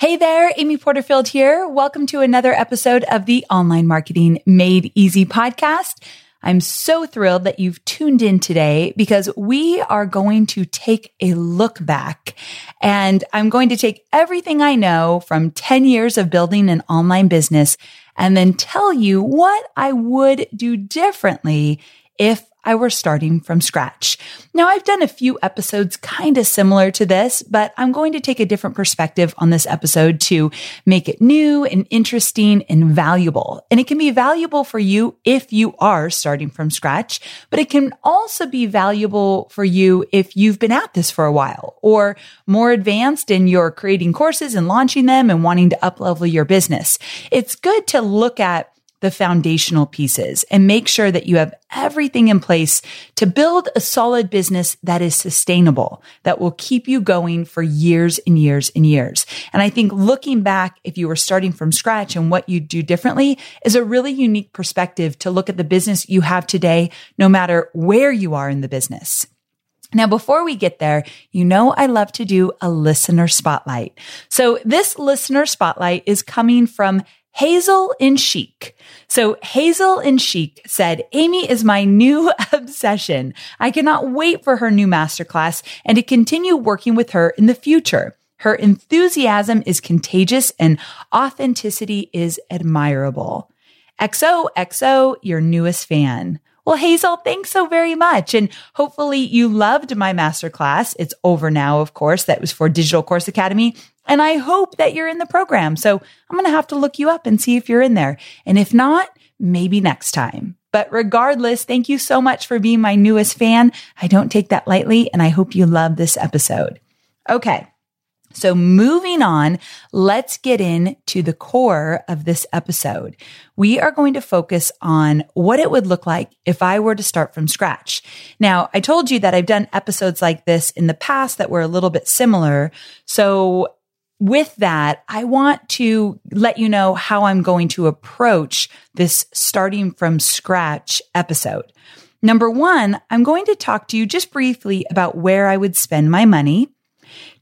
Hey there, Amy Porterfield here. Welcome to another episode of the Online Marketing Made Easy podcast. I'm so thrilled that you've tuned in today because we are going to take a look back, and I'm going to take everything I know from 10 years of building an online business and then tell you what I would do differently if I were starting from scratch. Now, I've done a few episodes kind of similar to this, but I'm going to take a different perspective on this episode to make it new and interesting and valuable. And it can be valuable for you if you are starting from scratch, but it can also be valuable for you if you've been at this for a while or more advanced and you're creating courses and launching them and wanting to up-level your business. It's good to look at the foundational pieces and make sure that you have everything in place to build a solid business that is sustainable, that will keep you going for years and years and years. And I think looking back, if you were starting from scratch and what you'd do differently, is a really unique perspective to look at the business you have today, no matter where you are in the business. Now, before we get there, you know I love to do a listener spotlight. So this listener spotlight is coming from Hazel in Chic. So Hazel in Chic said, Amy is my new obsession. I cannot wait for her new masterclass and to continue working with her in the future. Her enthusiasm is contagious and authenticity is admirable. XOXO, your newest fan. Well, Hazel, thanks so very much. And hopefully you loved my masterclass. It's over now, of course. That was for Digital Course Academy. And I hope that you're in the program. So I'm going to have to look you up and see if you're in there. And if not, maybe next time. But regardless, thank you so much for being my newest fan. I don't take that lightly. And I hope you love this episode. Okay. So moving on, let's get into the core of this episode. We are going to focus on what it would look like if I were to start from scratch. Now, I told you that I've done episodes like this in the past that were a little bit similar. So with that, I want to let you know how I'm going to approach this starting from scratch episode. Number one, I'm going to talk to you just briefly about where I would spend my money.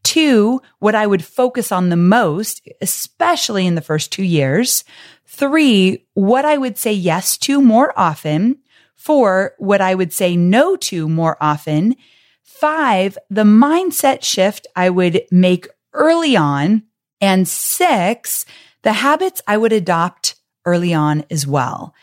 Two, what I would focus on the most, especially in the first 2 years. Three, what I would say yes to more often. Four, what I would say no to more often. Five, the mindset shift I would make early on. And six, the habits I would adopt early on as well.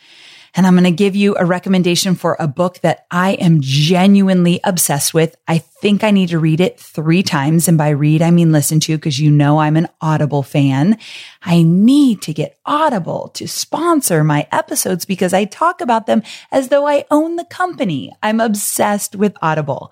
And I'm going to give you a recommendation for a book that I am genuinely obsessed with. I think I need to read it 3 times. And by read, I mean listen to, because you know I'm an Audible fan. I need to get Audible to sponsor my episodes because I talk about them as though I own the company. I'm obsessed with Audible,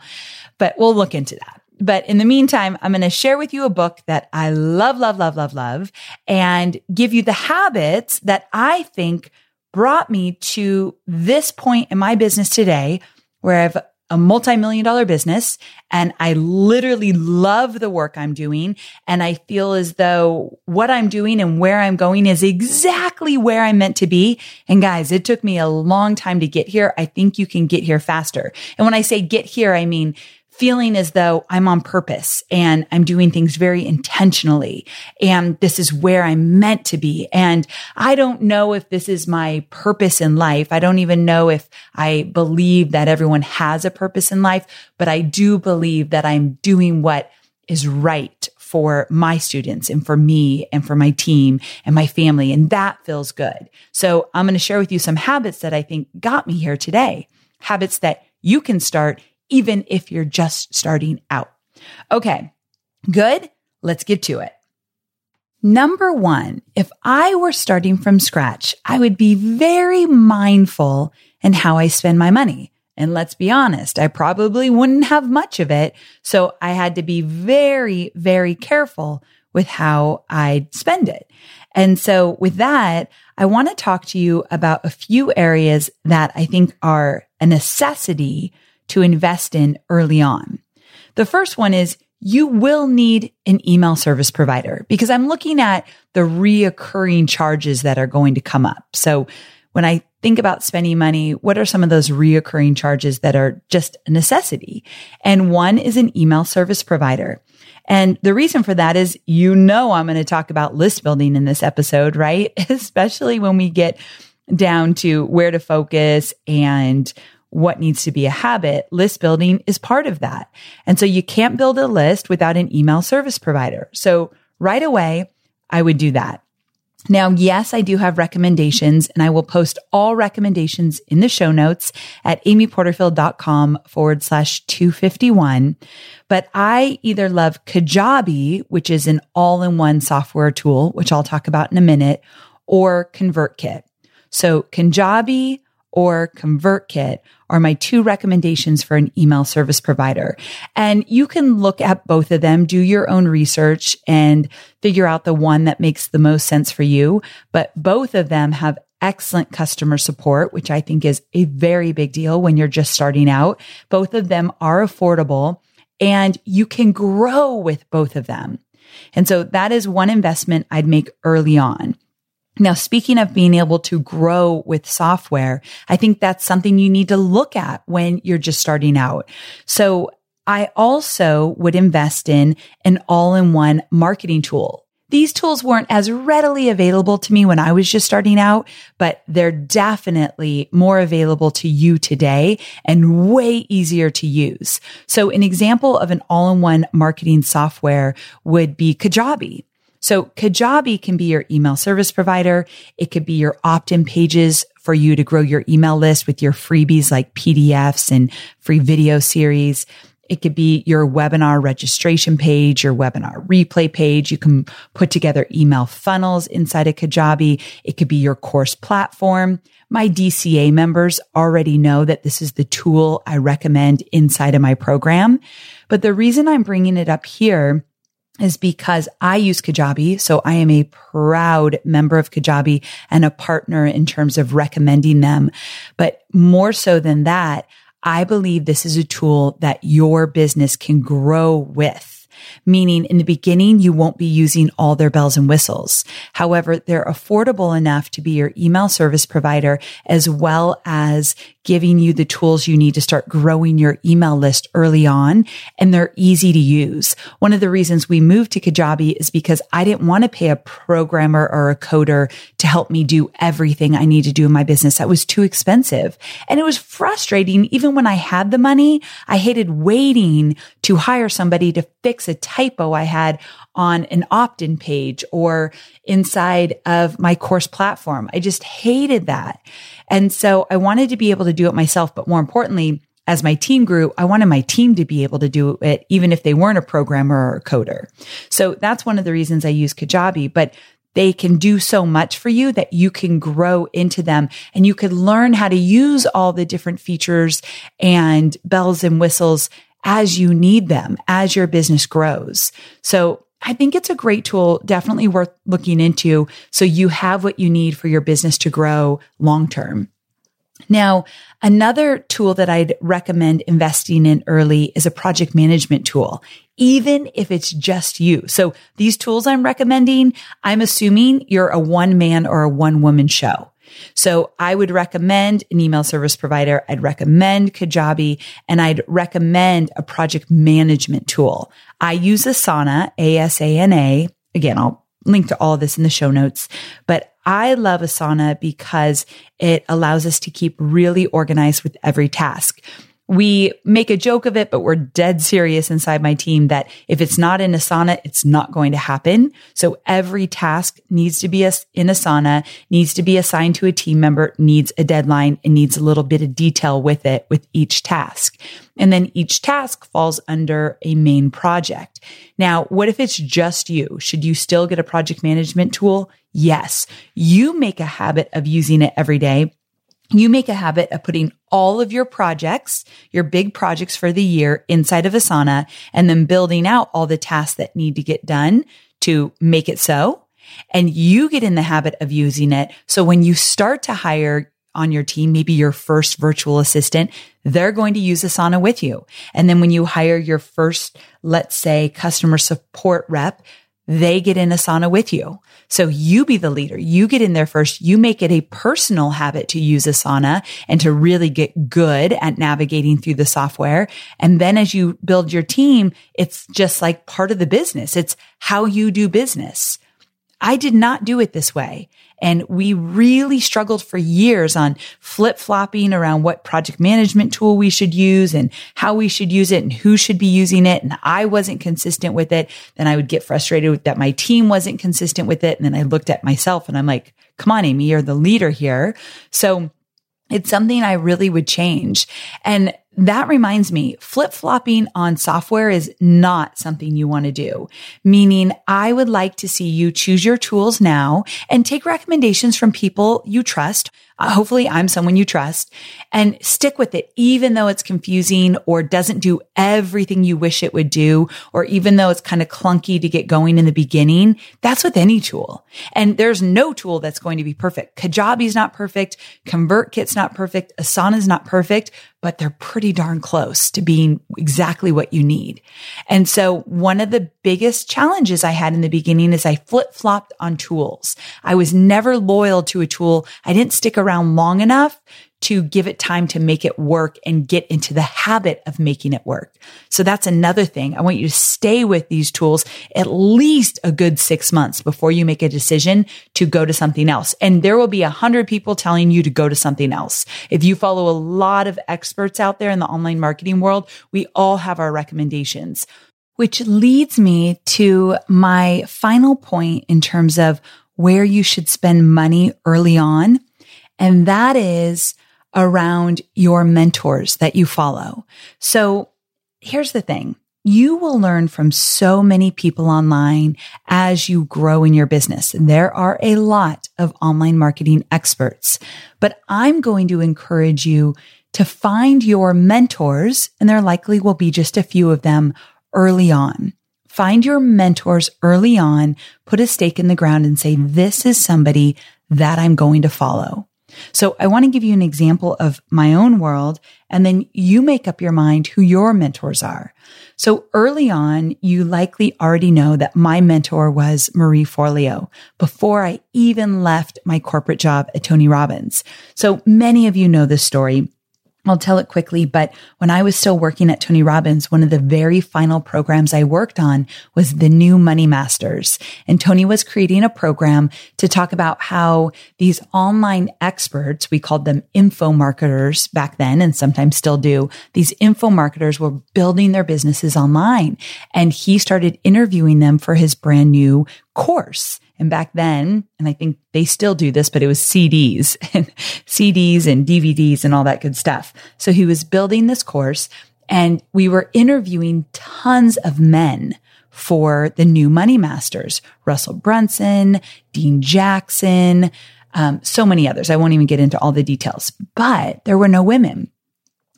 but we'll look into that. But in the meantime, I'm going to share with you a book that I love, love, love, love, love, and give you the habits that I think brought me to this point in my business today where I have a multi-million-dollar business and I literally love the work I'm doing. And I feel as though what I'm doing and where I'm going is exactly where I'm meant to be. And guys, it took me a long time to get here. I think you can get here faster. And when I say get here, I mean feeling as though I'm on purpose and I'm doing things very intentionally and this is where I'm meant to be. And I don't know if this is my purpose in life. I don't even know if I believe that everyone has a purpose in life, but I do believe that I'm doing what is right for my students and for me and for my team and my family. And that feels good. So I'm going to share with you some habits that I think got me here today, habits that you can start even if you're just starting out. Okay, good. Let's get to it. Number one, if I were starting from scratch, I would be very mindful in how I spend my money. And let's be honest, I probably wouldn't have much of it. So I had to be very, very careful with how I'd spend it. And so with that, I want to talk to you about a few areas that I think are a necessity to invest in early on. The first one is you will need an email service provider because I'm looking at the reoccurring charges that are going to come up. So when I think about spending money, what are some of those reoccurring charges that are just a necessity? And one is an email service provider. And the reason for that is, I'm going to talk about list building in this episode, right? Especially when we get down to where to focus and what needs to be a habit. List building is part of that. And so you can't build a list without an email service provider. So right away, I would do that. Now, yes, I do have recommendations, and I will post all recommendations in the show notes at amyporterfield.com/251. But I either love Kajabi, which is an all-in-one software tool, which I'll talk about in a minute, or ConvertKit. So Kajabi or ConvertKit are my two recommendations for an email service provider. And you can look at both of them, do your own research, and figure out the one that makes the most sense for you. But both of them have excellent customer support, which I think is a very big deal when you're just starting out. Both of them are affordable, and you can grow with both of them. And so that is one investment I'd make early on. Now, speaking of being able to grow with software, I think that's something you need to look at when you're just starting out. So I also would invest in an all-in-one marketing tool. These tools weren't as readily available to me when I was just starting out, but they're definitely more available to you today and way easier to use. So an example of an all-in-one marketing software would be Kajabi. So Kajabi can be your email service provider. It could be your opt-in pages for you to grow your email list with your freebies like PDFs and free video series. It could be your webinar registration page, your webinar replay page. You can put together email funnels inside of Kajabi. It could be your course platform. My DCA members already know that this is the tool I recommend inside of my program. But the reason I'm bringing it up here is because I use Kajabi. So I am a proud member of Kajabi and a partner in terms of recommending them. But more so than that, I believe this is a tool that your business can grow with. Meaning in the beginning, you won't be using all their bells and whistles. However, they're affordable enough to be your email service provider, as well as giving you the tools you need to start growing your email list early on. And they're easy to use. One of the reasons we moved to Kajabi is because I didn't want to pay a programmer or a coder to help me do everything I need to do in my business. That was too expensive. And it was frustrating. Even when I had the money, I hated waiting to hire somebody to fix a typo I had on an opt-in page or inside of my course platform. I just hated that. And so I wanted to be able to do it myself. But more importantly, as my team grew, I wanted my team to be able to do it, even if they weren't a programmer or a coder. So that's one of the reasons I use Kajabi. But they can do so much for you that you can grow into them, and you can learn how to use all the different features and bells and whistles as you need them, as your business grows. So I think it's a great tool, definitely worth looking into, so you have what you need for your business to grow long-term. Now, another tool that I'd recommend investing in early is a project management tool, even if it's just you. So these tools I'm recommending, I'm assuming you're a one-man or a one-woman show. So I would recommend an email service provider. I'd recommend Kajabi, and I'd recommend a project management tool. I use Asana, A-S-A-N-A. Again, I'll link to all of this in the show notes, but I love Asana because it allows us to keep really organized with every task. We make a joke of it, but we're dead serious inside my team that if it's not in Asana, it's not going to happen. So every task needs to be in Asana, needs to be assigned to a team member, needs a deadline, and needs a little bit of detail with it, with each task. And then each task falls under a main project. Now, what if it's just you? Should you still get a project management tool? Yes. You make a habit of using it every day. You make a habit of putting all of your projects, your big projects for the year, inside of Asana, and then building out all the tasks that need to get done to make it so. And you get in the habit of using it. So when you start to hire on your team, maybe your first virtual assistant, they're going to use Asana with you. And then when you hire your first, let's say, customer support rep, they get in Asana with you. So you be the leader. You get in there first. You make it a personal habit to use Asana and to really get good at navigating through the software. And then as you build your team, it's just like part of the business. It's how you do business. I did not do it this way. And we really struggled for years on flip-flopping around what project management tool we should use and how we should use it and who should be using it. And I wasn't consistent with it. Then I would get frustrated that my team wasn't consistent with it. And then I looked at myself and I'm like, come on, Amy, you're the leader here. So it's something I really would change. And that reminds me, flip-flopping on software is not something you want to do, meaning I would like to see you choose your tools now and take recommendations from people you trust. Hopefully I'm someone you trust, and stick with it, even though it's confusing or doesn't do everything you wish it would do, or even though it's kind of clunky to get going in the beginning. That's with any tool. And there's no tool that's going to be perfect. Kajabi's not perfect. ConvertKit's not perfect. Asana's not perfect, but they're pretty darn close to being exactly what you need. And so one of the biggest challenges I had in the beginning is I flip-flopped on tools. I was never loyal to a tool. I didn't stick around long enough to give it time to make it work and get into the habit of making it work. So that's another thing. I want you to stay with these tools at least a good 6 months before you make a decision to go to something else. And there will be 100 people telling you to go to something else. If you follow a lot of experts out there in the online marketing world, we all have our recommendations, which leads me to my final point in terms of where you should spend money early on. And that is around your mentors that you follow. So here's the thing. You will learn from so many people online as you grow in your business. There are a lot of online marketing experts, but I'm going to encourage you to find your mentors, and there likely will be just a few of them early on. Find your mentors early on, put a stake in the ground and say, this is somebody that I'm going to follow. So I want to give you an example of my own world, and then you make up your mind who your mentors are. So early on, you likely already know that my mentor was Marie Forleo before I even left my corporate job at Tony Robbins. So many of you know this story. I'll tell it quickly, but when I was still working at Tony Robbins, one of the very final programs I worked on was the New Money Masters. And Tony was creating a program to talk about how these online experts, we called them infomarketers back then and sometimes still do, these infomarketers were building their businesses online. And he started interviewing them for his brand new course. And back then, and I think they still do this, but it was CDs and DVDs and all that good stuff. So he was building this course, and we were interviewing tons of men for the New Money Masters, Russell Brunson, Dean Jackson, so many others. I won't even get into all the details, but there were no women.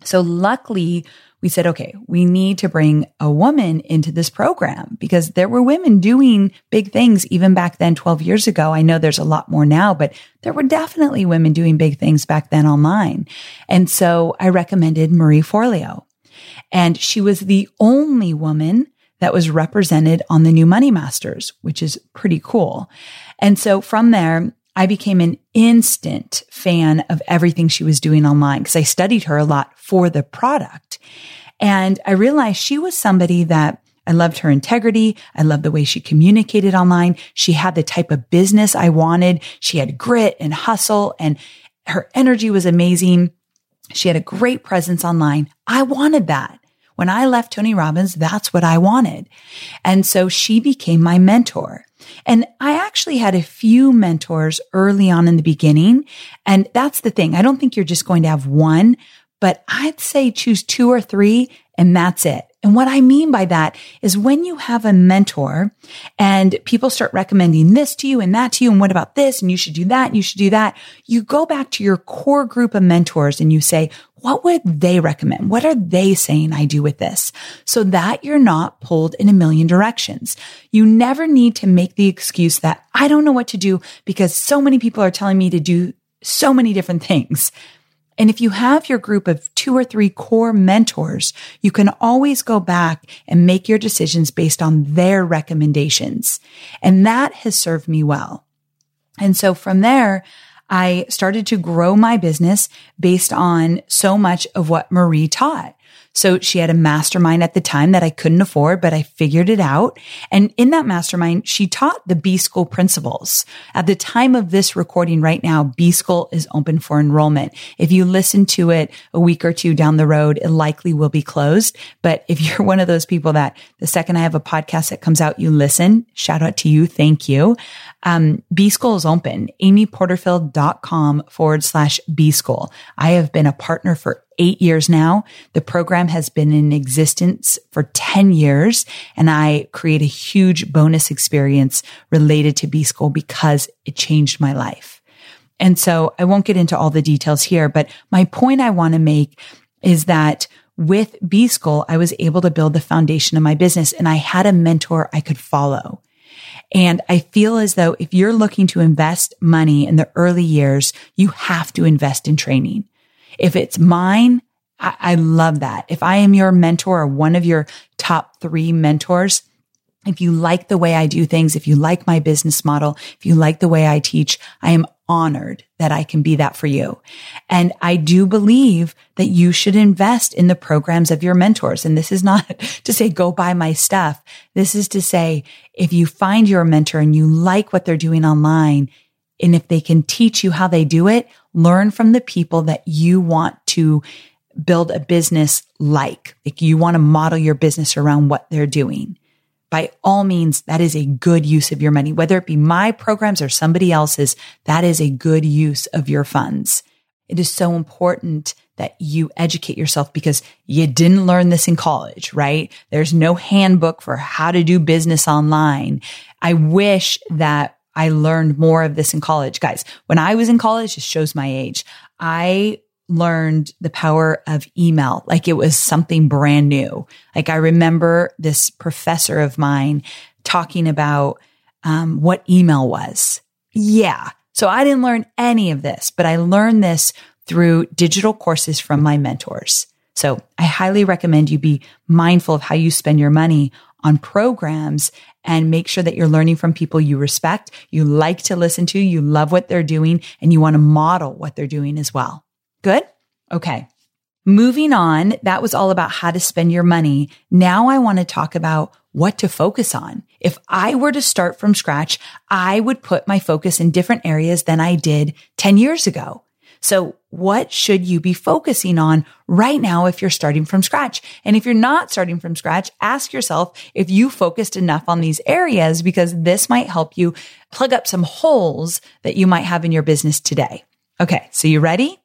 So luckily, we said, okay, we need to bring a woman into this program because there were women doing big things even back then, 12 years ago. I know there's a lot more now, but there were definitely women doing big things back then online. And so I recommended Marie Forleo, and she was the only woman that was represented on the New Money Masters, which is pretty cool. And so from there, I became an instant fan of everything she was doing online because I studied her a lot for the product. And I realized she was somebody that I loved her integrity. I loved the way she communicated online. She had the type of business I wanted. She had grit and hustle, and her energy was amazing. She had a great presence online. I wanted that. When I left Tony Robbins, that's what I wanted. And so she became my mentor. And I actually had a few mentors early on in the beginning. And that's the thing. I don't think you're just going to have one, but I'd say choose 2 or 3 and that's it. And what I mean by that is when you have a mentor and people start recommending this to you and that to you, and what about this? And you should do that. And you should do that. You go back to your core group of mentors and you say, what would they recommend? What are they saying I do with this? So that you're not pulled in a million directions. You never need to make the excuse that I don't know what to do because so many people are telling me to do so many different things. And if you have your group of 2 or 3 core mentors, you can always go back and make your decisions based on their recommendations. And that has served me well. And so from there, I started to grow my business based on so much of what Marie taught. So she had a mastermind at the time that I couldn't afford, but I figured it out. And in that mastermind, she taught the B-School principles. At the time of this recording right now, B-School is open for enrollment. If you listen to it a week or two down the road, it likely will be closed. But if you're one of those people that the second I have a podcast that comes out, you listen, shout out to you. Thank you. B-School is open. amyporterfield.com/B-School. I have been a partner for 8 years now. The program has been in existence for 10 years, and I create a huge bonus experience related to B-School because it changed my life. And so I won't get into all the details here, but my point I want to make is that with B-School, I was able to build the foundation of my business, and I had a mentor I could follow. And I feel as though if you're looking to invest money in the early years, you have to invest in training. If it's mine, I love that. If I am your mentor or one of your top 3 mentors, if you like the way I do things, if you like my business model, if you like the way I teach, I am honored that I can be that for you. And I do believe that you should invest in the programs of your mentors. And this is not to say, go buy my stuff. This is to say, if you find your mentor and you like what they're doing online, and if they can teach you how they do it, learn from the people that you want to build a business like. Like you want to model your business around what they're doing. By all means, that is a good use of your money. Whether it be my programs or somebody else's, that is a good use of your funds. It is so important that you educate yourself because you didn't learn this in college, right? There's no handbook for how to do business online. I wish that I learned more of this in college. Guys, when I was in college, it shows my age. I learned the power of email like it was something brand new. Like I remember this professor of mine talking about what email was. Yeah. So I didn't learn any of this, but I learned this through digital courses from my mentors. So I highly recommend you be mindful of how you spend your money on programs and make sure that you're learning from people you respect, you like to listen to, you love what they're doing, and you want to model what they're doing as well. Good? Okay. Moving on, that was all about how to spend your money. Now I want to talk about what to focus on. If I were to start from scratch, I would put my focus in different areas than I did 10 years ago. So what should you be focusing on right now if you're starting from scratch? And if you're not starting from scratch, ask yourself if you focused enough on these areas because this might help you plug up some holes that you might have in your business today. Okay, so you ready?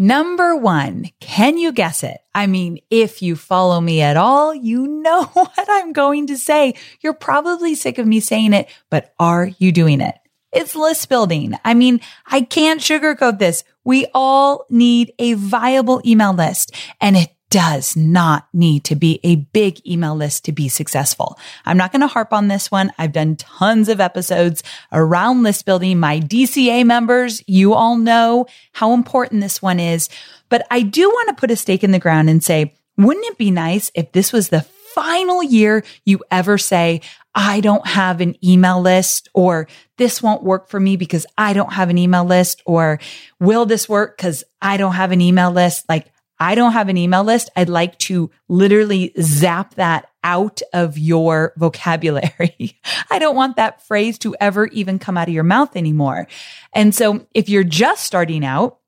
Number 1, can you guess it? I mean, if you follow me at all, you know what I'm going to say. You're probably sick of me saying it, but are you doing it? It's list building. I mean, I can't sugarcoat this. We all need a viable email list, and it does not need to be a big email list to be successful. I'm not going to harp on this one. I've done tons of episodes around list building. My DCA members, you all know how important this one is, but I do want to put a stake in the ground and say, wouldn't it be nice if this was the final year you ever say, I don't have an email list, or this won't work for me because I don't have an email list, or will this work because I don't have an email list? Like, I don't have an email list. I'd like to literally zap that out of your vocabulary. I don't want that phrase to ever even come out of your mouth anymore. And so if you're just starting out,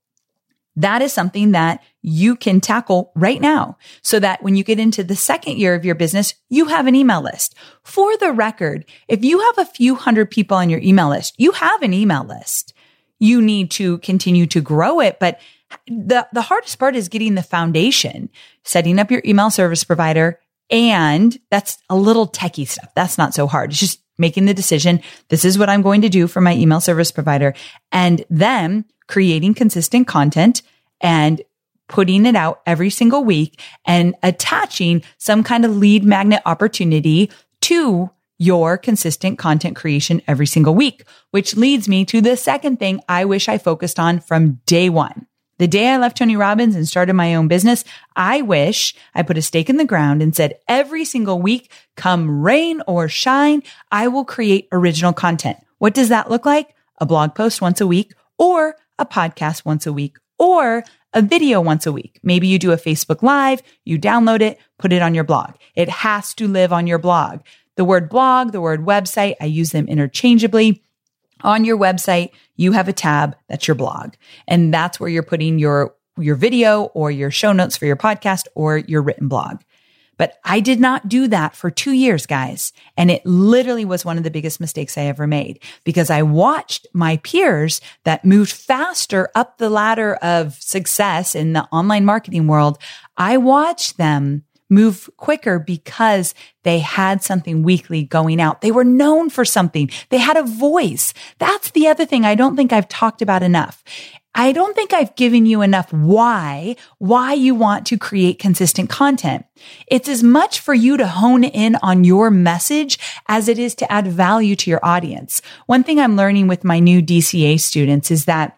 that is something that you can tackle right now so that when you get into the second year of your business, you have an email list. For the record, if you have a few hundred people on your email list, you have an email list. You need to continue to grow it, but the hardest part is getting the foundation, setting up your email service provider, and that's a little techie stuff. That's not so hard. It's just making the decision. This is what I'm going to do for my email service provider, and then creating consistent content and putting it out every single week and attaching some kind of lead magnet opportunity to your consistent content creation every single week, which leads me to the second thing I wish I focused on from day one. The day I left Tony Robbins and started my own business, I wish I put a stake in the ground and said, every single week, come rain or shine, I will create original content. What does that look like? A blog post once a week, or a podcast once a week, or a video once a week. Maybe you do a Facebook Live, you download it, put it on your blog. It has to live on your blog. The word blog, the word website, I use them interchangeably. On your website, you have a tab that's your blog, and that's where you're putting your video or your show notes for your podcast or your written blog. But I did not do that for 2 years, guys. And it literally was one of the biggest mistakes I ever made, because I watched my peers that moved faster up the ladder of success in the online marketing world. I watched them move quicker because they had something weekly going out. They were known for something. They had a voice. That's the other thing I don't think I've talked about enough. I don't think I've given you enough why you want to create consistent content. It's as much for you to hone in on your message as it is to add value to your audience. One thing I'm learning with my new DCA students is that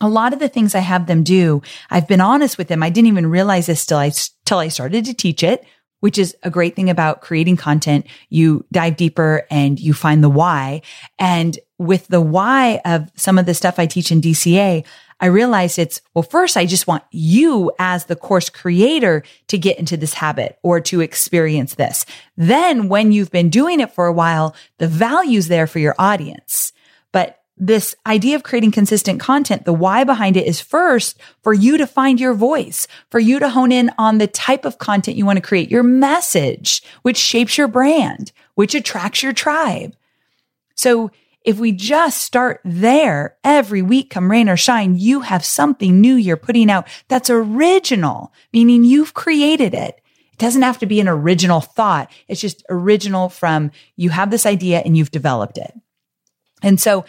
a lot of the things I have them do, I've been honest with them. I didn't even realize this till I started to teach it, which is a great thing about creating content. You dive deeper and you find the why. And with the why of some of the stuff I teach in DCA, I realized it's, well, first, I just want you as the course creator to get into this habit or to experience this. Then when you've been doing it for a while, the value's there for your audience. But this idea of creating consistent content, the why behind it is first for you to find your voice, for you to hone in on the type of content you want to create, your message, which shapes your brand, which attracts your tribe. So if we just start there, every week, come rain or shine, you have something new you're putting out that's original, meaning you've created it. It doesn't have to be an original thought. It's just original from you have this idea and you've developed it. And so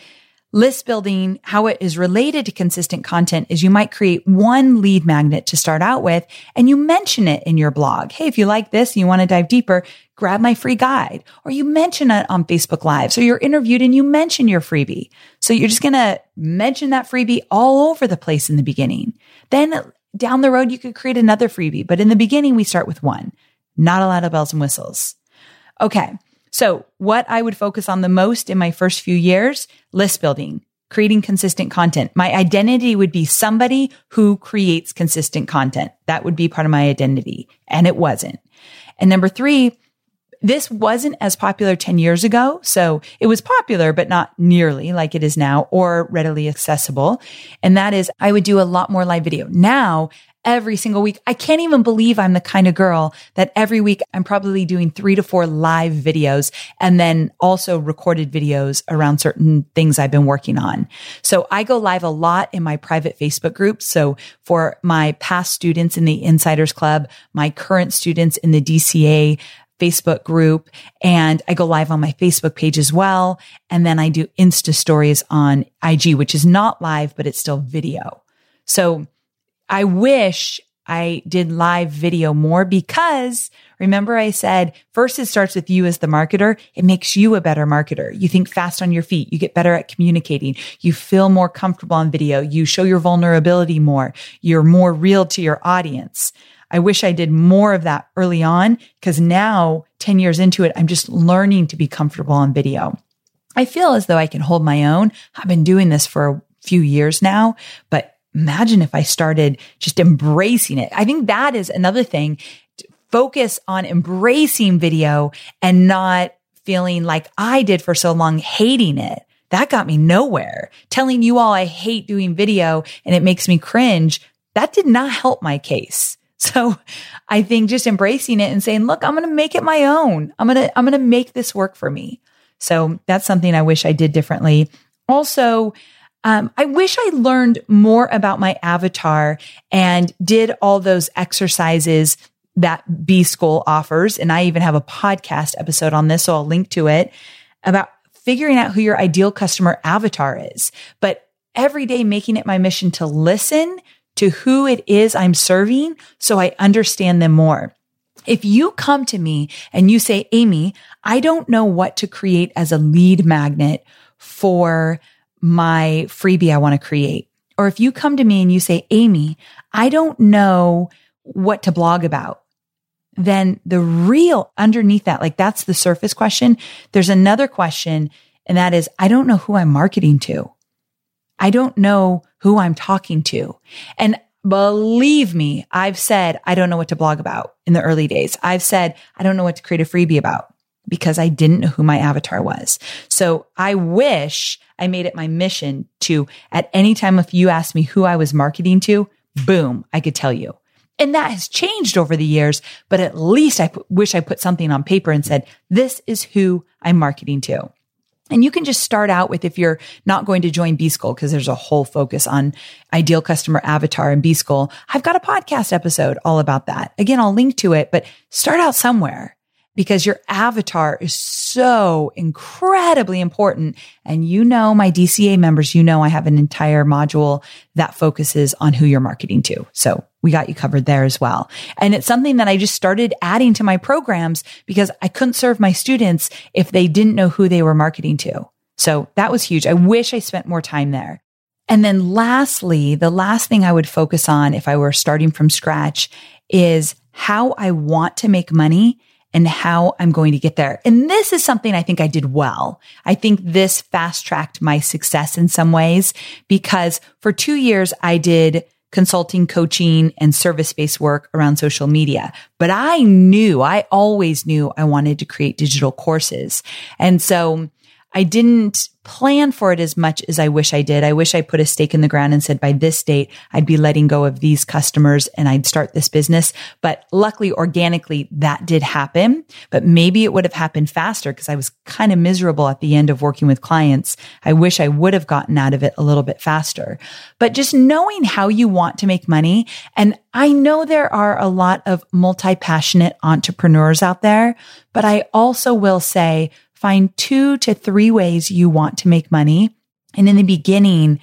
list building, how it is related to consistent content is you might create one lead magnet to start out with, and you mention it in your blog. Hey, if you like this and you want to dive deeper, grab my free guide. Or you mention it on Facebook Live. So you're interviewed and you mention your freebie. So you're just going to mention that freebie all over the place in the beginning. Then down the road, you could create another freebie. But in the beginning, we start with one. Not a lot of bells and whistles. Okay. So what I would focus on the most in my first few years, list building, creating consistent content. My identity would be somebody who creates consistent content. That would be part of my identity. And it wasn't. And number three, this wasn't as popular 10 years ago. So it was popular, but not nearly like it is now or readily accessible. And that is, I would do a lot more live video. Now, every single week, I can't even believe I'm the kind of girl that every week I'm probably doing 3 to 4 live videos and then also recorded videos around certain things I've been working on. So I go live a lot in my private Facebook group. So for my past students in the Insiders Club, my current students in the DCA Facebook group, and I go live on my Facebook page as well. And then I do Insta stories on IG, which is not live, but it's still video. So I wish I did live video more because remember I said, first it starts with you as the marketer. It makes you a better marketer. You think fast on your feet. You get better at communicating. You feel more comfortable on video. You show your vulnerability more. You're more real to your audience. I wish I did more of that early on because now 10 years into it, I'm just learning to be comfortable on video. I feel as though I can hold my own. I've been doing this for a few years now, but imagine if I started just embracing it. I think that is another thing. Focus on embracing video and not feeling like I did for so long, hating it. That got me nowhere. Telling you all I hate doing video and it makes me cringe, that did not help my case. So I think just embracing it and saying, look, I'm going to make it my own. I'm going to make this work for me. So that's something I wish I did differently. Also, I wish I learned more about my avatar and did all those exercises that B-School offers. And I even have a podcast episode on this, so I'll link to it, about figuring out who your ideal customer avatar is. But every day making it my mission to listen to who it is I'm serving so I understand them more. If you come to me and you say, Amy, I don't know what to create as a lead magnet for my freebie I want to create, or if you come to me and you say, Amy, I don't know what to blog about, then the real underneath that, like that's the surface question. There's another question, and that is, I don't know who I'm marketing to. I don't know who I'm talking to. And believe me, I've said, I don't know what to blog about in the early days. I've said, I don't know what to create a freebie about because I didn't know who my avatar was. So I wish I made it my mission to, at any time, if you asked me who I was marketing to, boom, I could tell you. And that has changed over the years, but at least I wish I put something on paper and said, this is who I'm marketing to. And you can just start out with, if you're not going to join B-School, because there's a whole focus on ideal customer avatar and B-School, I've got a podcast episode all about that. Again, I'll link to it, but start out somewhere because your avatar is so incredibly important. And you know, my DCA members, you know, I have an entire module that focuses on who you're marketing to. So we got you covered there as well. And it's something that I just started adding to my programs because I couldn't serve my students if they didn't know who they were marketing to. So that was huge. I wish I spent more time there. And then lastly, the last thing I would focus on if I were starting from scratch is how I want to make money and how I'm going to get there. And this is something I think I did well. I think this fast-tracked my success in some ways because for 2 years I did consulting, coaching, and service-based work around social media. But I always knew I wanted to create digital courses. And so I didn't plan for it as much as I wish I did. I wish I put a stake in the ground and said, by this date, I'd be letting go of these customers and I'd start this business. But luckily, organically, that did happen. But maybe it would have happened faster because I was kind of miserable at the end of working with clients. I wish I would have gotten out of it a little bit faster. But just knowing how you want to make money. And I know there are a lot of multi-passionate entrepreneurs out there, but I also will say, find 2 to 3 ways you want to make money. And in the beginning,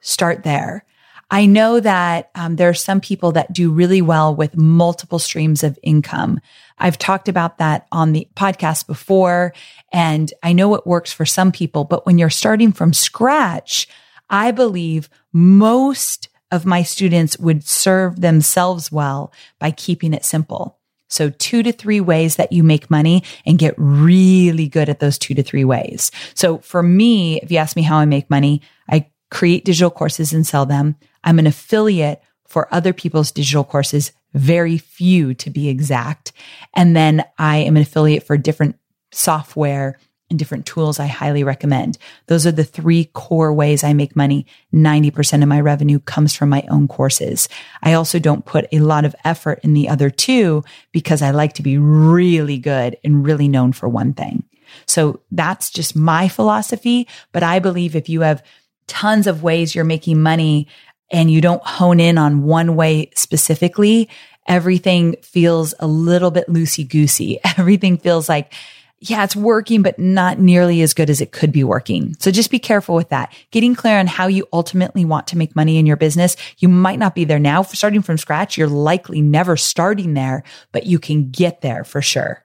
start there. I know that there are some people that do really well with multiple streams of income. I've talked about that on the podcast before, and I know it works for some people, but when you're starting from scratch, I believe most of my students would serve themselves well by keeping it simple. So 2 to 3 ways that you make money and get really good at those 2 to 3 ways. So for me, if you ask me how I make money, I create digital courses and sell them. I'm an affiliate for other people's digital courses, very few to be exact. And then I am an affiliate for different software and different tools I highly recommend. Those are the 3 core ways I make money. 90% of my revenue comes from my own courses. I also don't put a lot of effort in the other 2 because I like to be really good and really known for one thing. So that's just my philosophy. But I believe if you have tons of ways you're making money and you don't hone in on one way specifically, everything feels a little bit loosey-goosey. Everything feels like, yeah, it's working, but not nearly as good as it could be working. So just be careful with that. Getting clear on how you ultimately want to make money in your business. You might not be there now. Starting from scratch, you're likely never starting there, but you can get there for sure.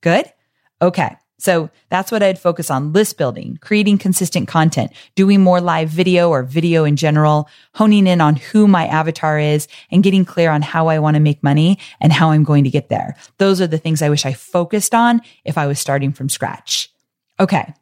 Good? Okay. So that's what I'd focus on. List building, creating consistent content, doing more live video or video in general, honing in on who my avatar is and getting clear on how I want to make money and how I'm going to get there. Those are the things I wish I focused on if I was starting from scratch. Okay.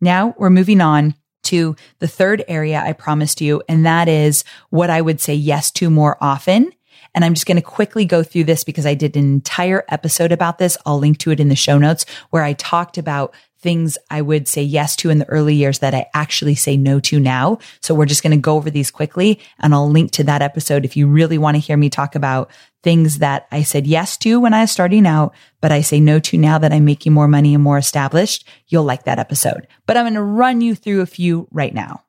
Now we're moving on to the third area I promised you, and that is what I would say yes to more often. And I'm just going to quickly go through this because I did an entire episode about this. I'll link to it in the show notes where I talked about things I would say yes to in the early years that I actually say no to now. So we're just going to go over these quickly and I'll link to that episode if you really want to hear me talk about things that I said yes to when I was starting out, but I say no to now that I'm making more money and more established. You'll like that episode, but I'm going to run you through a few right now.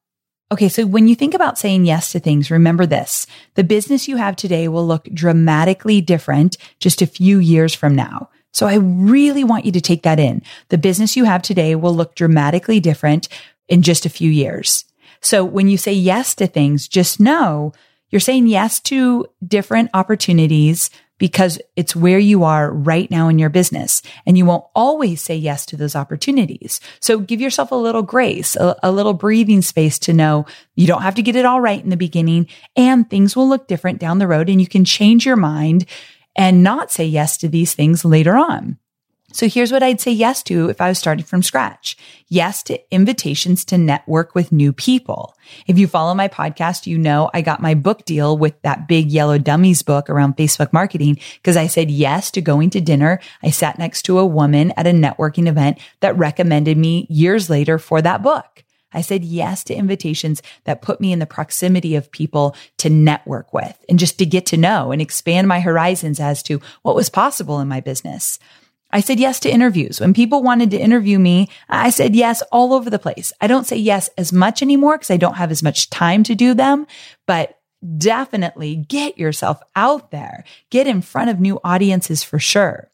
Okay, so when you think about saying yes to things, remember this. The business you have today will look dramatically different just a few years from now. So I really want you to take that in. The business you have today will look dramatically different in just a few years. So when you say yes to things, just know you're saying yes to different opportunities because it's where you are right now in your business, and you won't always say yes to those opportunities. So give yourself a little grace, a little breathing space to know you don't have to get it all right in the beginning, and things will look different down the road, and you can change your mind and not say yes to these things later on. So here's what I'd say yes to if I was starting from scratch. Yes to invitations to network with new people. If you follow my podcast, you know I got my book deal with that Big Yellow Dummies book around Facebook marketing because I said yes to going to dinner. I sat next to a woman at a networking event that recommended me years later for that book. I said yes to invitations that put me in the proximity of people to network with and just to get to know and expand my horizons as to what was possible in my business. I said yes to interviews. When people wanted to interview me, I said yes all over the place. I don't say yes as much anymore because I don't have as much time to do them, but definitely get yourself out there. Get in front of new audiences for sure.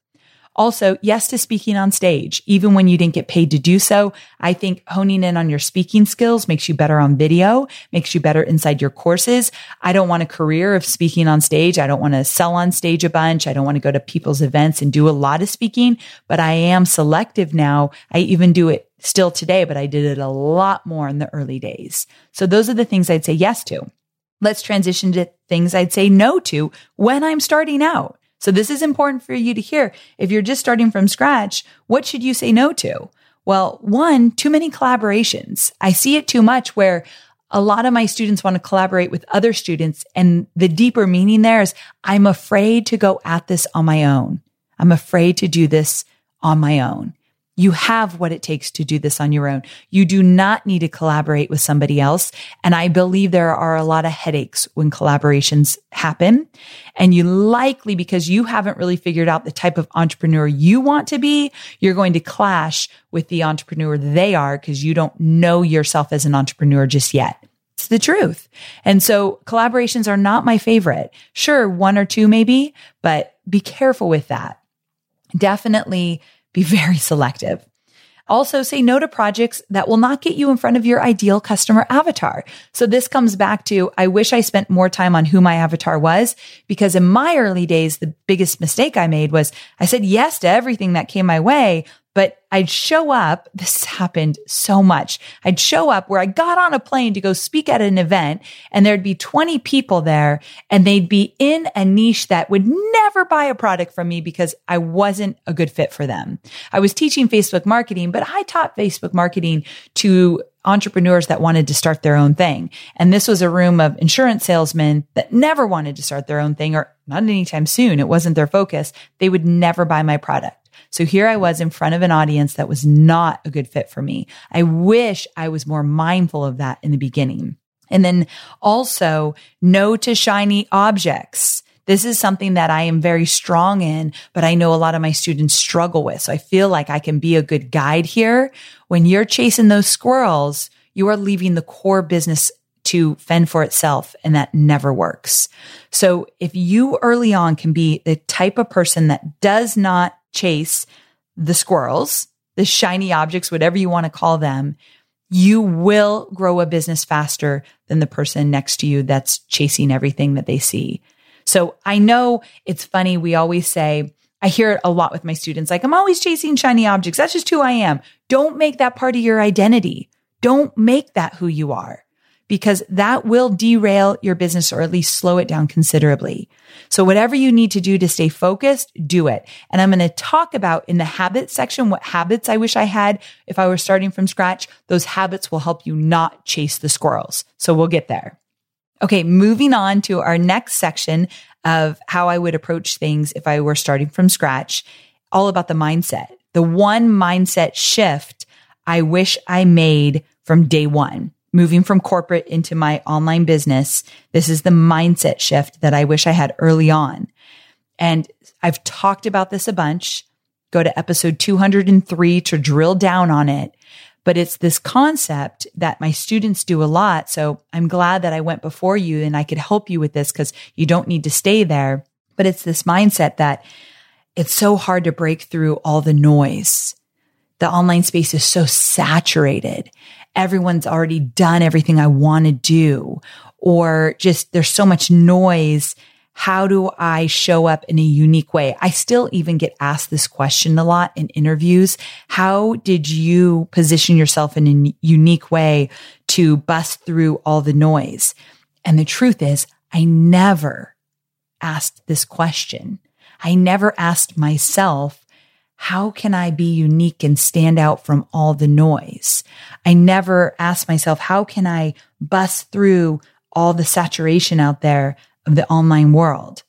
Also, yes to speaking on stage. Even when you didn't get paid to do so, I think honing in on your speaking skills makes you better on video, makes you better inside your courses. I don't want a career of speaking on stage. I don't want to sell on stage a bunch. I don't want to go to people's events and do a lot of speaking, but I am selective now. I even do it still today, but I did it a lot more in the early days. So those are the things I'd say yes to. Let's transition to things I'd say no to when I'm starting out. So this is important for you to hear. If you're just starting from scratch, what should you say no to? Well, one, too many collaborations. I see it too much where a lot of my students want to collaborate with other students. And the deeper meaning there is I'm afraid to go at this on my own. I'm afraid to do this on my own. You have what it takes to do this on your own. You do not need to collaborate with somebody else. And I believe there are a lot of headaches when collaborations happen. And you likely, because you haven't really figured out the type of entrepreneur you want to be, you're going to clash with the entrepreneur they are because you don't know yourself as an entrepreneur just yet. It's the truth. And so collaborations are not my favorite. Sure, one or two maybe, but be careful with that. Definitely be very selective. Also, say no to projects that will not get you in front of your ideal customer avatar. So this comes back to, I wish I spent more time on who my avatar was, because in my early days, the biggest mistake I made was I said yes to everything that came my way, but I'd show up. This happened so much. I'd show up where I got on a plane to go speak at an event, and there'd be 20 people there, and they'd be in a niche that would never buy a product from me because I wasn't a good fit for them. I was teaching Facebook marketing, but I taught Facebook marketing to entrepreneurs that wanted to start their own thing. And this was a room of insurance salesmen that never wanted to start their own thing, or not anytime soon. It wasn't their focus. They would never buy my product. So here I was in front of an audience that was not a good fit for me. I wish I was more mindful of that in the beginning. And then also, no to shiny objects. This is something that I am very strong in, but I know a lot of my students struggle with. So I feel like I can be a good guide here. When you're chasing those squirrels, you are leaving the core business to fend for itself, and that never works. So if you early on can be the type of person that does not chase the squirrels, the shiny objects, whatever you want to call them, you will grow a business faster than the person next to you that's chasing everything that they see. So I know it's funny. We always say, I hear it a lot with my students, like, I'm always chasing shiny objects. That's just who I am. Don't make that part of your identity. Don't make that who you are, because that will derail your business, or at least slow it down considerably. So whatever you need to do to stay focused, do it. And I'm going to talk about in the habits section what habits I wish I had if I were starting from scratch. Those habits will help you not chase the squirrels. So we'll get there. Okay, moving on to our next section of how I would approach things if I were starting from scratch, all about the mindset. The one mindset shift I wish I made from day one. Moving from corporate into my online business, this is the mindset shift that I wish I had early on. And I've talked about this a bunch. Go to episode 203 to drill down on it. But it's this concept that my students do a lot. So I'm glad that I went before you and I could help you with this, because you don't need to stay there. But it's this mindset that it's so hard to break through all the noise. The online space is so saturated. Everyone's already done everything I want to do, or just there's so much noise. how do I show up in a unique way? I still even get asked this question a lot in interviews. How did you position yourself in a unique way to bust through all the noise? And the truth is, I never asked this question. I never asked myself, how can I be unique and stand out from all the noise? I never asked myself, how can I bust through all the saturation out there of the online world?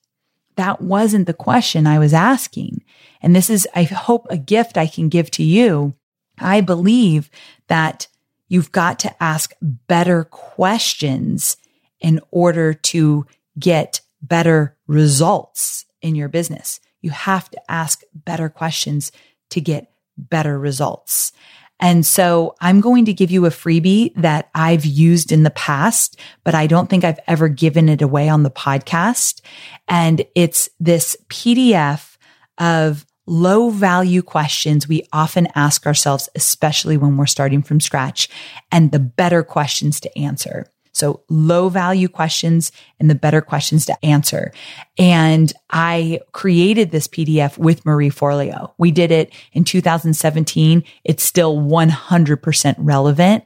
That wasn't the question I was asking. And this is, I hope, a gift I can give to you. I believe that you've got to ask better questions in order to get better results in your business. You have to ask better questions to get better results. And so I'm going to give you a freebie that I've used in the past, but I don't think I've ever given it away on the podcast. And it's this PDF of low value questions we often ask ourselves, especially when we're starting from scratch, and the better questions to answer. So low value questions and the better questions to answer. And I created this PDF with Marie Forleo. We did it in 2017. It's still 100% relevant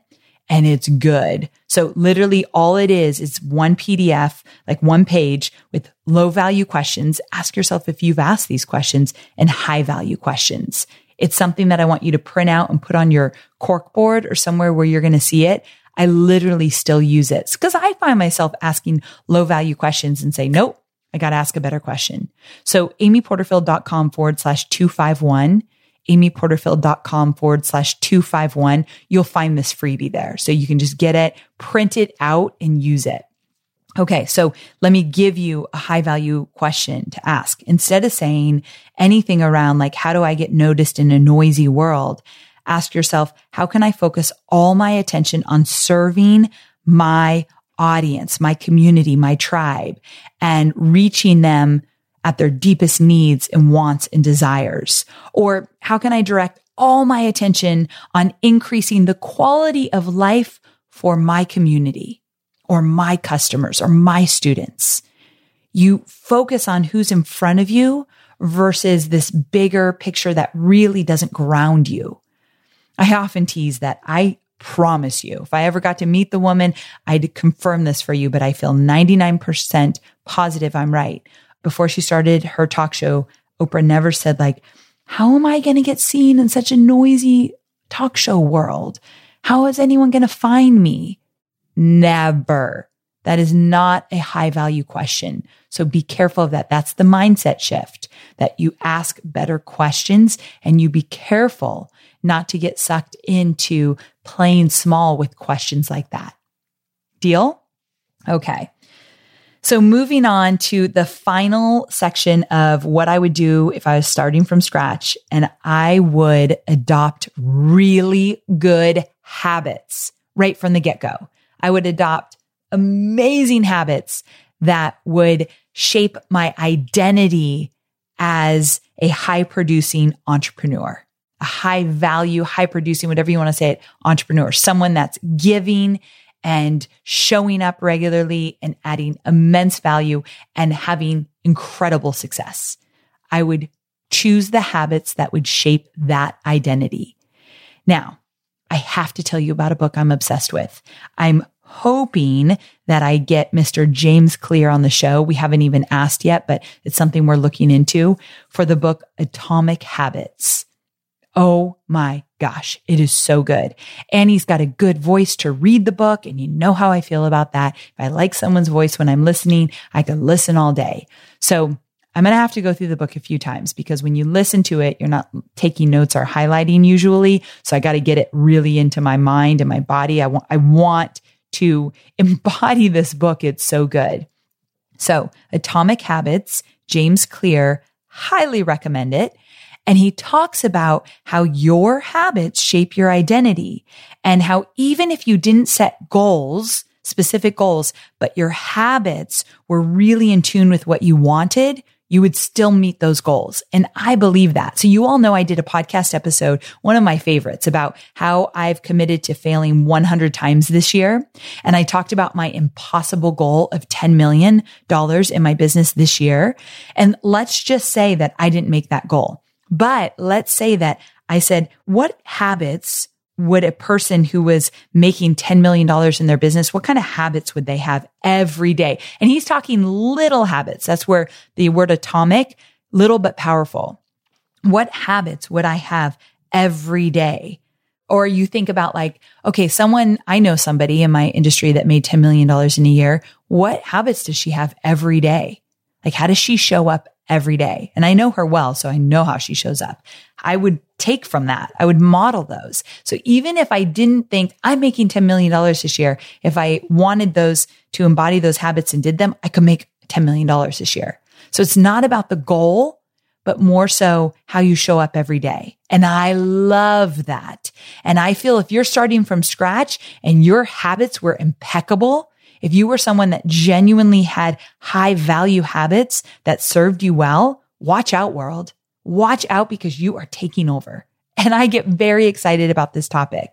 and it's good. So literally all it is, it's one PDF, like one page with low value questions. Ask yourself if you've asked these questions, and high value questions. It's something that I want you to print out and put on your corkboard or somewhere where you're going to see it. I literally still use it because I find myself asking low value questions and say, nope, I got to ask a better question. So amyporterfield.com/251, amyporterfield.com/251. You'll find this freebie there. So you can just get it, print it out, and use it. Okay. So let me give you a high value question to ask. Instead of saying anything around like, how do I get noticed in a noisy world? Ask yourself, how can I focus all my attention on serving my audience, my community, my tribe, and reaching them at their deepest needs and wants and desires? Or how can I direct all my attention on increasing the quality of life for my community or my customers or my students? You focus on who's in front of you versus this bigger picture that really doesn't ground you. I often tease that. I promise you, if I ever got to meet the woman, I'd confirm this for you, but I feel 99% positive I'm right. Before she started her talk show, Oprah never said like, how am I going to get seen in such a noisy talk show world? How is anyone going to find me? Never. That is not a high value question. So be careful of that. That's the mindset shift, that you ask better questions and you be careful not to get sucked into playing small with questions like that. Deal? Okay. So moving on to the final section of what I would do if I was starting from scratch, and I would adopt really good habits right from the get-go. I would adopt amazing habits that would shape my identity as a high-producing entrepreneur. A high value, high producing, whatever you want to say it, entrepreneur, someone that's giving and showing up regularly and adding immense value and having incredible success. I would choose the habits that would shape that identity. Now, I have to tell you about a book I'm obsessed with. I'm hoping that I get Mr. James Clear on the show. We haven't even asked yet, but it's something we're looking into for the book Atomic Habits. Oh my gosh, it is so good. And he's got a good voice to read the book. And you know how I feel about that. If I like someone's voice when I'm listening, I could listen all day. So I'm going to have to go through the book a few times because when you listen to it, you're not taking notes or highlighting usually. So I got to get it really into my mind and my body. I want to embody this book. It's so good. So Atomic Habits, James Clear, highly recommend it. And he talks about how your habits shape your identity and how even if you didn't set goals, specific goals, but your habits were really in tune with what you wanted, you would still meet those goals. And I believe that. So you all know I did a podcast episode, one of my favorites, about how I've committed to failing 100 times this year. And I talked about my impossible goal of $10 million in my business this year. And let's just say that I didn't make that goal. But let's say that I said, what habits would a person who was making $10 million in their business, what kind of habits would they have every day? And he's talking little habits. That's where the word atomic, little but powerful. What habits would I have every day? Or you think about like, okay, someone, I know somebody in my industry that made $10 million in a year. What habits does she have every day? Like, how does she show up every day? And I know her well, so I know how she shows up. I would take from that. I would model those. So even if I didn't think I'm making $10 million this year, if I wanted those to embody those habits and did them, I could make $10 million this year. So it's not about the goal, but more so how you show up every day. And I love that. And I feel if you're starting from scratch and your habits were impeccable, if you were someone that genuinely had high value habits that served you well, watch out, world. Watch out, because you are taking over. And I get very excited about this topic.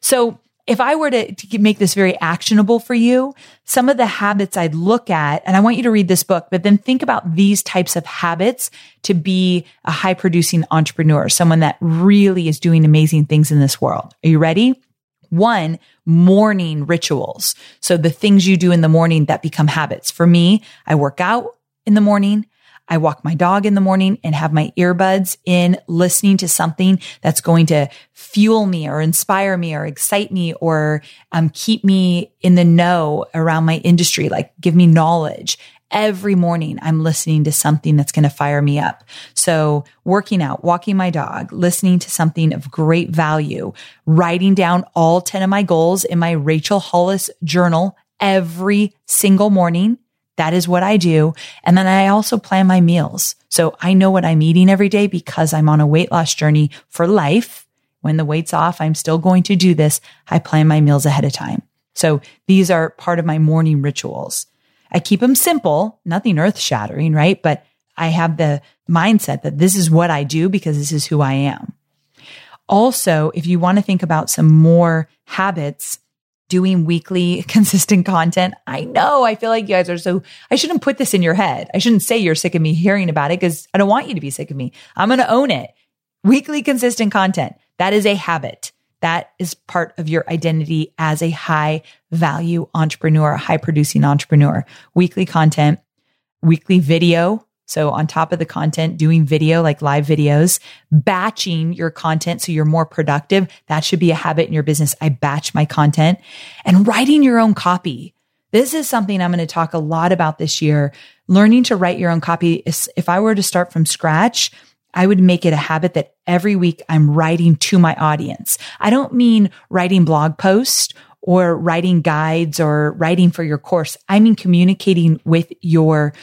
So if I were to make this very actionable for you, some of the habits I'd look at, and I want you to read this book, but then think about these types of habits to be a high producing entrepreneur, someone that really is doing amazing things in this world. Are you ready? 1, morning rituals. So the things you do in the morning that become habits. For me, I work out in the morning. I walk my dog in the morning and have my earbuds in, listening to something that's going to fuel me or inspire me or excite me or keep me in the know around my industry, like give me knowledge. Every morning I'm listening to something that's going to fire me up. So working out, walking my dog, listening to something of great value, writing down all 10 of my goals in my Rachel Hollis journal every single morning. That is what I do. And then I also plan my meals. So I know what I'm eating every day because I'm on a weight loss journey for life. When the weight's off, I'm still going to do this. I plan my meals ahead of time. So these are part of my morning rituals. I keep them simple, nothing earth shattering, right? But I have the mindset that this is what I do because this is who I am. Also, if you want to think about some more habits, doing weekly consistent content. I know, I feel like you guys are so, I shouldn't put this in your head. I shouldn't say you're sick of me hearing about it because I don't want you to be sick of me. I'm going to own it. Weekly consistent content. That is a habit. That is part of your identity as a high value entrepreneur, a high producing entrepreneur. Weekly content, weekly video. So on top of the content, doing video, like live videos, batching your content so you're more productive. That should be a habit in your business. I batch my content and writing your own copy. This is something I'm going to talk a lot about this year. Learning to write your own copy. If I were to start from scratch, I would make it a habit that every week I'm writing to my audience. I don't mean writing blog posts or writing guides or writing for your course. I mean communicating with your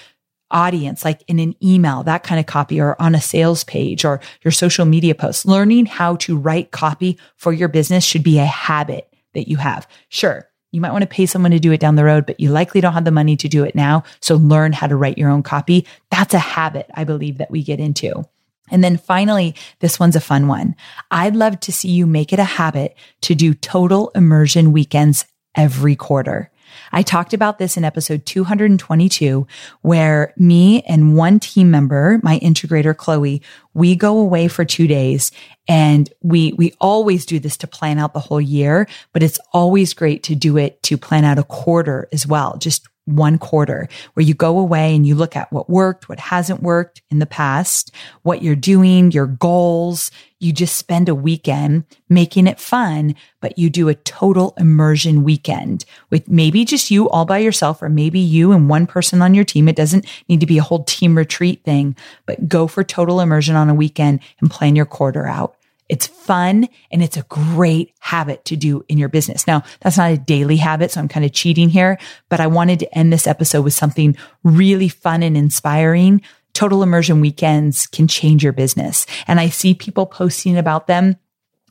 audience, like in an email, that kind of copy, or on a sales page or your social media posts. Learning how to write copy for your business should be a habit that you have. Sure, you might want to pay someone to do it down the road, but you likely don't have the money to do it now. So learn how to write your own copy. That's a habit I believe that we get into. And then finally, this one's a fun one. I'd love to see you make it a habit to do total immersion weekends every quarter. I talked about this in episode 222, where me and one team member, my integrator, Chloe, we go away for 2 days, and we always do this to plan out the whole year, but it's always great to do it to plan out a quarter as well. Just one quarter where you go away and you look at what worked, what hasn't worked in the past, what you're doing, your goals. You just spend a weekend making it fun, but you do a total immersion weekend with maybe just you all by yourself, or maybe you and one person on your team. It doesn't need to be a whole team retreat thing, but go for total immersion on a weekend and plan your quarter out. It's fun, and it's a great habit to do in your business. Now, that's not a daily habit, so I'm kind of cheating here, but I wanted to end this episode with something really fun and inspiring. Total immersion weekends can change your business. And I see people posting about them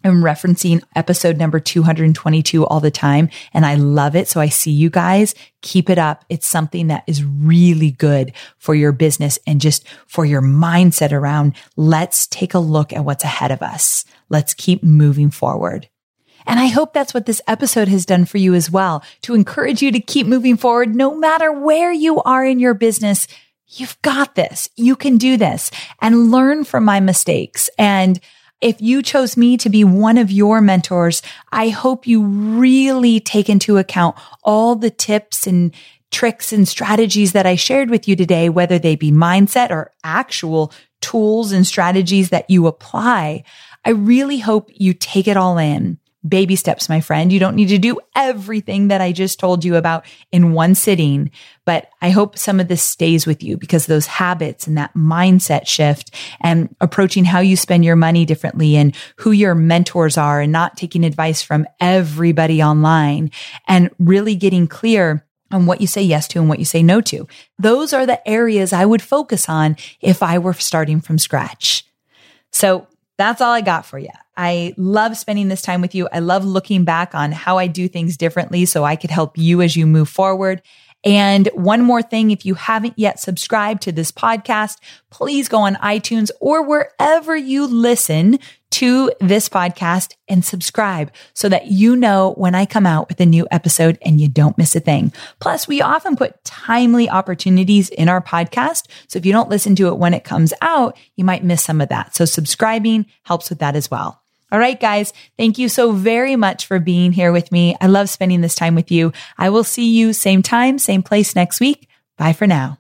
I'm referencing episode number 222 all the time, and I love it. So I see you guys. Keep it up. It's something that is really good for your business and just for your mindset around, let's take a look at what's ahead of us. Let's keep moving forward. And I hope that's what this episode has done for you as well, to encourage you to keep moving forward no matter where you are in your business. You've got this. You can do this, and learn from my mistakes. And if you chose me to be one of your mentors, I hope you really take into account all the tips and tricks and strategies that I shared with you today, whether they be mindset or actual tools and strategies that you apply. I really hope you take it all in. Baby steps, my friend. You don't need to do everything that I just told you about in one sitting, but I hope some of this stays with you, because those habits and that mindset shift and approaching how you spend your money differently and who your mentors are, and not taking advice from everybody online, and really getting clear on what you say yes to and what you say no to. Those are the areas I would focus on if I were starting from scratch. So that's all I got for you. I love spending this time with you. I love looking back on how I do things differently so I could help you as you move forward. And one more thing, if you haven't yet subscribed to this podcast, please go on iTunes or wherever you listen to this podcast and subscribe so that you know when I come out with a new episode and you don't miss a thing. Plus, we often put timely opportunities in our podcast. So if you don't listen to it when it comes out, you might miss some of that. So subscribing helps with that as well. All right, guys, thank you so very much for being here with me. I love spending this time with you. I will see you same time, same place next week. Bye for now.